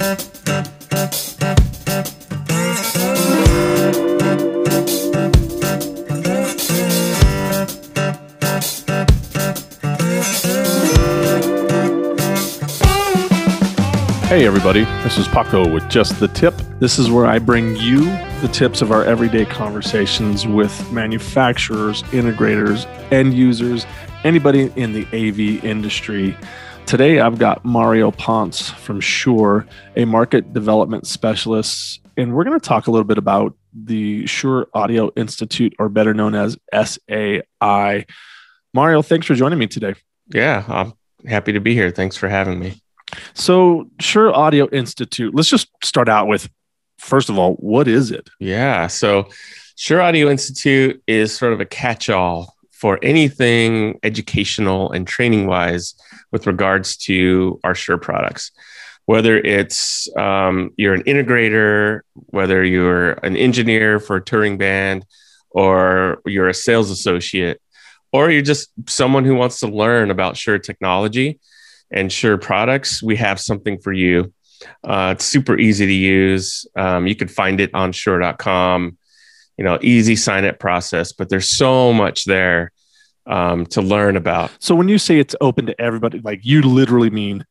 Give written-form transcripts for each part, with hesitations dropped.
Hey everybody, this is Paco with Just the Tip. This is where I bring you the tips of our everyday conversations with manufacturers, integrators, end users, anybody in the AV industry. Today I've got Mario Ponce from Shure, a market development specialist, and we're going to talk a little bit about the Shure Audio Institute, or better known as SAI. Mario, thanks for joining me today. Yeah, I'm happy to be here. Thanks for having me. So Shure Audio Institute, let's just start out with, first of all, what is it? Yeah, so Shure Audio Institute is sort of a catch-all for anything educational and training-wise with regards to our Shure products. Whether it's you're an integrator, whether you're an engineer for a touring band, or you're a sales associate, or you're just someone who wants to learn about Shure technology and Shure products, we have something for you. It's super easy to use. You can find it on Shure.com. You know, easy sign-up process, but there's so much there to learn about. So when you say it's open to everybody, like you literally mean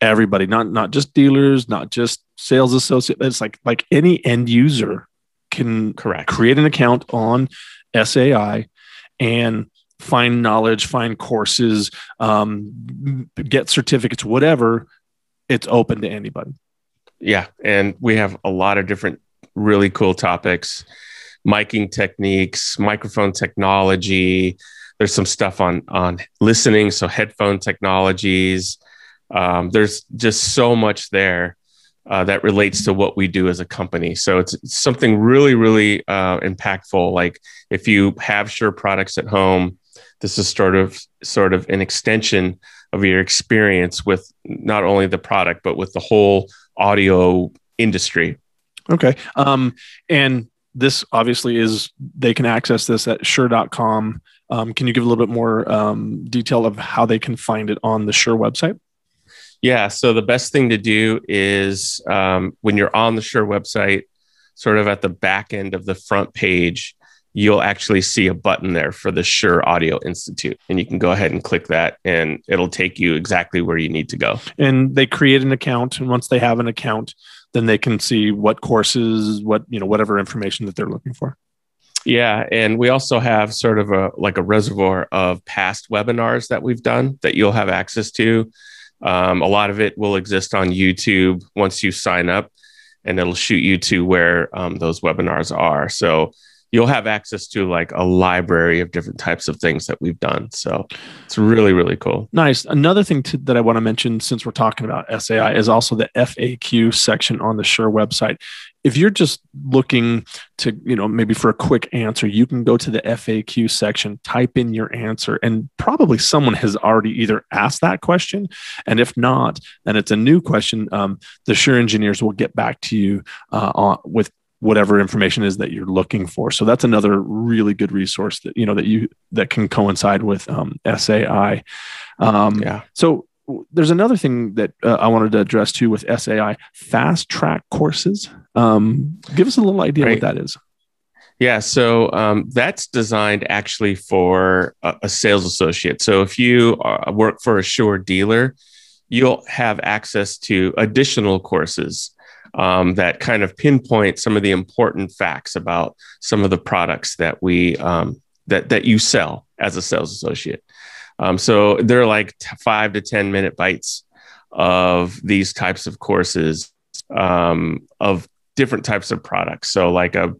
everybody, not just dealers, not just sales associates. It's like any end user can create an account on SAI and find knowledge, find courses, get certificates, whatever. It's open to anybody. Yeah. And we have a lot of different really cool topics, miking techniques, microphone technology. There's some stuff on listening. So headphone technologies. There's just so much there that relates to what we do as a company. So it's something really, really impactful. Like if you have Shure products at home, this is sort of an extension of your experience with not only the product, but with the whole audio industry. Okay. And this obviously is, they can access this at Shure.com. Can you give a little bit more detail of how they can find it on the Shure website? Yeah. So the best thing to do is when you're on the Shure website, sort of at the back end of the front page, you'll actually see a button there for the Shure Audio Institute. And you can go ahead and click that and it'll take you exactly where you need to go. And they create an account. And once they have an account, then they can see what courses, whatever information that they're looking for. Yeah. And we also have sort of a reservoir of past webinars that we've done that you'll have access to. A lot of it will exist on YouTube once you sign up, and it'll shoot you to where those webinars are. So you'll have access to like a library of different types of things that we've done. So it's really, really cool. Nice. Another thing that I want to mention since we're talking about SAI is also the FAQ section on the Shure website. If you're just looking to, maybe for a quick answer, you can go to the FAQ section, type in your answer, and probably someone has already either asked that question. And if not, and it's a new question, the Shure engineers will get back to you with whatever information is that you're looking for. So that's another really good resource that can coincide with SAI. Yeah. So there's another thing that I wanted to address too with SAI, fast track courses. Give us a little idea what that is. Yeah. So that's designed actually for a sales associate. So if you work for a Shure dealer, you'll have access to additional courses that kind of pinpoint some of the important facts about some of the products that we that you sell as a sales associate. So they're like 5 to 10 minute bites of these types of courses of different types of products. So like a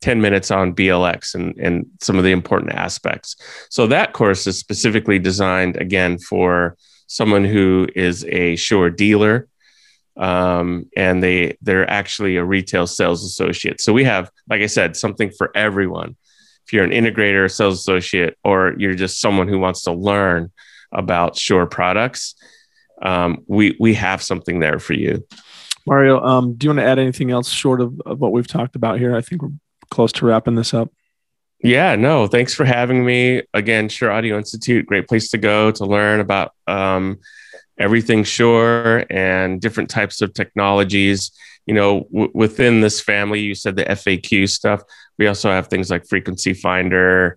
10 minutes on BLX and some of the important aspects. So that course is specifically designed again for someone who is a Shure dealer. And they're actually a retail sales associate. So we have, like I said, something for everyone. If you're an integrator, a sales associate, or you're just someone who wants to learn about Shure products, we have something there for you. Mario, do you want to add anything else short of what we've talked about here? I think we're close to wrapping this up. Yeah, no, thanks for having me. Again, Shure Audio Institute, great place to go to learn about everything Shure and different types of technologies. You know, within this family, you said the FAQ stuff. We also have things like Frequency Finder.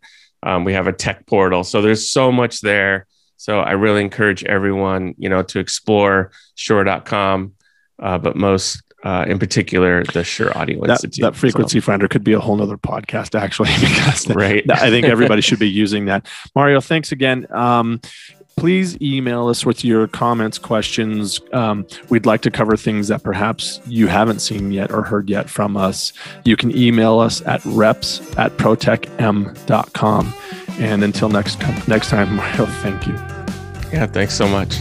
We have a tech portal. So there's so much there. So I really encourage everyone, you know, to explore Shure.com, but most in particular, the Shure Audio Institute. That Frequency Finder could be a whole nother podcast, actually, because right. I think everybody should be using that. Mario, thanks again. Please email us with your comments, questions. We'd like to cover things that perhaps you haven't seen yet or heard yet from us. You can email us at reps@protechm.com. And until next time, Mario, thank you. Yeah, thanks so much.